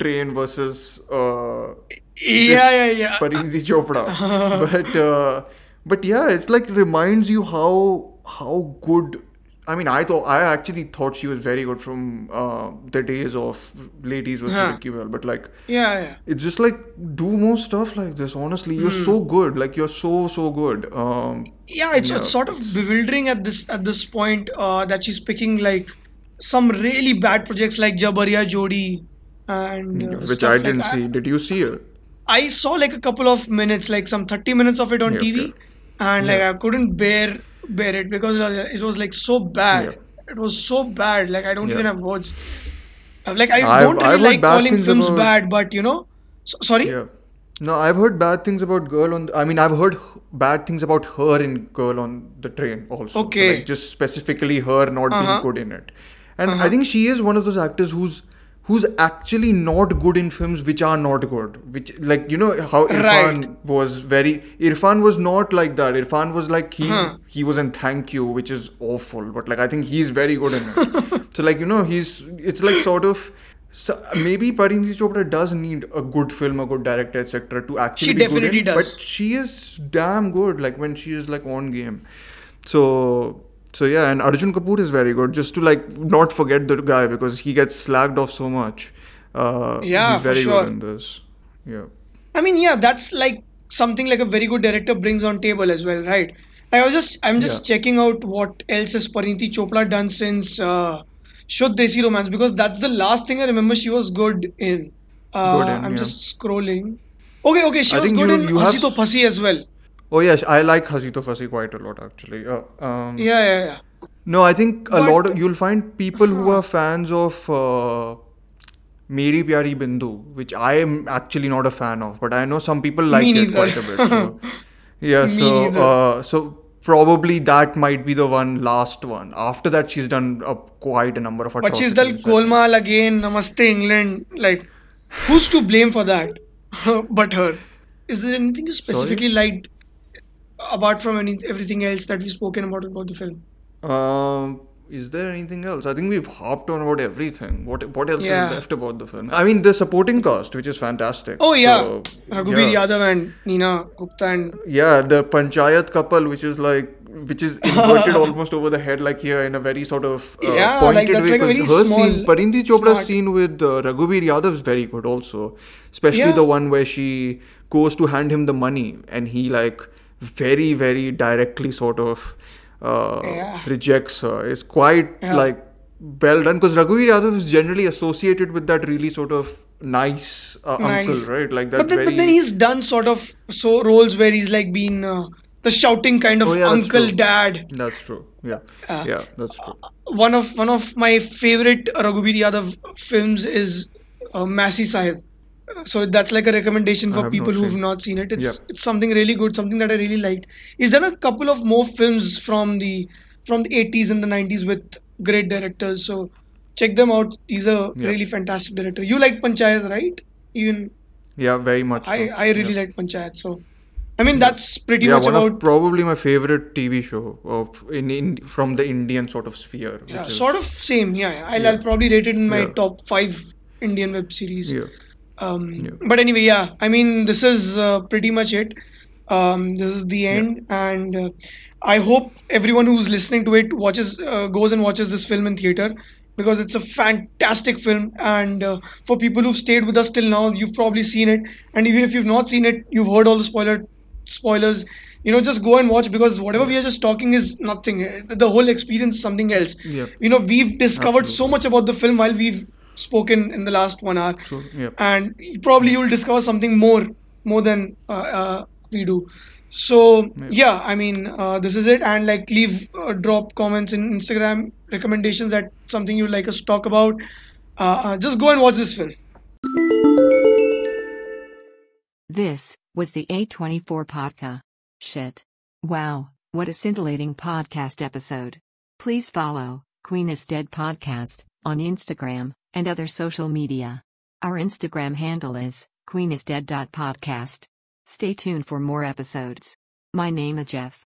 Train versus uh, yeah yeah yeah Parineeti Chopra, but. Uh, But yeah, it's like reminds you how how good. I mean, I thought I actually thought she was very good from uh, the days of Ladies versus huh. Vicky Bell. But like, yeah, yeah, it's just like do more stuff like this. Honestly, you're mm. so good. Like you're so so good. Um, yeah, it's, yeah, it's sort of bewildering at this at this point uh, that she's picking like some really bad projects like Jabariya Jodi and uh, which stuff I didn't like, see. I, Did you see her? I saw like a couple of minutes, like some thirty minutes of it on yeah, T V. Okay. And like yeah. I couldn't bear bear it because it was, it was like so bad. Yeah. It was so bad. Like I don't yeah. even have words. Like I I've, don't really I've like calling films about... bad, but you know, so, sorry. Yeah. No, I've heard bad things about Girl on. The, I mean, I've heard bad things about her in Girl on the Train also. Okay. So like just specifically her not uh-huh. being good in it, and uh-huh. I think she is one of those actors who's who's actually not good in films which are not good. Which like you know how Irrfan right. was very. Irrfan was not like that. Irrfan was like he huh. he was in Thank You, which is awful. But like I think he's very good in it. So like you know he's it's like sort of. So maybe Parineeti Chopra does need a good film, a good director, et cetera to actually she be good in, does. But she is damn good like when she is like on game. So so yeah, and Arjun Kapoor is very good. Just to like not forget the guy because he gets slagged off so much. Uh, yeah, he's very for sure. good in this. Yeah. I mean, yeah, that's like something like a very good director brings on table as well, right? Like I was just I'm just yeah. checking out what else has Parineeti Chopra done since. Uh, Shudh Desi Romance, because that's the last thing I remember she was good in. Uh, good in I'm yeah. just scrolling. Okay, okay, she I was good you, in you Hasi have... To Phasi as well. Oh yeah, I like Hasi To Phasi quite a lot actually. Uh, um, yeah, yeah, yeah. No, I think but, a lot of, you'll find people who are fans of uh, Meri Pyari Bindu, which I am actually not a fan of, but I know some people like it quite a bit. So, yeah, me so uh, so. Probably that might be the one last one. After that, she's done a, quite a number of atrocities. But she's done Golmaal again, Namaste England. Like, who's to blame for that? But her. Is there anything you specifically Sorry? liked apart from any, everything else that we've spoken about about the film? Um, is there anything else? I think we've harped on about everything. What What else yeah. is left about the film? I mean, the supporting cast, which is fantastic. Oh yeah, so, Raghuveer yeah. Yadav and Nina Gupta and yeah, the Panchayat couple, which is like, which is inverted almost over the head, like here in a very sort of uh, yeah, pointed like that's way. Like a very her small, scene, Parineeti Chopra's smart. scene with uh, Raghuveer Yadav is very good also, especially yeah. the one where she goes to hand him the money and he like very very directly sort of. Uh, yeah. rejects her. It's quite yeah. like well done because Raghuveer Yadav is generally associated with that really sort of nice, uh, nice. uncle, right? Like that. But then, very... but then he's done sort of so roles where he's like been uh, the shouting kind of oh, yeah, uncle that's dad. That's true. Yeah, uh, yeah, that's true. Uh, one of one of my favorite Raghuveer Yadav films is uh, Massey Sahib. So that's like a recommendation for people who have not seen it. It's yeah. it's something really good, something that I really liked. He's done a couple of more films from the from the eighties and the nineties with great directors. So check them out. He's a yeah. really fantastic director. You like Panchayat, right? Even yeah, very much. I, so. I really yeah. like Panchayat. So I mean yeah. that's pretty yeah, much one about of probably my favorite T V show of in, in from the Indian sort of sphere. Yeah, which is, sort of same. Yeah, I'll, yeah. I'll probably rate it in my yeah. top five Indian web series. Yeah. Um, yeah. But anyway, yeah, I mean, this is uh, pretty much it. Um, this is the end. Yeah. And uh, I hope everyone who's listening to it watches, uh, goes and watches this film in theater because it's a fantastic film. And uh, for people who've stayed with us till now, you've probably seen it. And even if you've not seen it, you've heard all the spoiler spoilers. You know, just go and watch because whatever we are just talking is nothing. The whole experience is something else. Yeah. You know, we've discovered Absolutely. so much about the film while we've spoken in the last one hour so, yep. and probably you will discover something more more than uh, uh, we do so yep. yeah I mean uh, this is it. And like leave uh, drop comments in Instagram recommendations that something you'd like us to talk about. Uh, uh, just go and watch this film. This was the A twenty-four podcast. Shit, wow, what a scintillating podcast episode. Please follow Queen Is Dead Podcast on Instagram and other social media. Our Instagram handle is queen is dead dot podcast. Stay tuned for more episodes. My name is Jeff.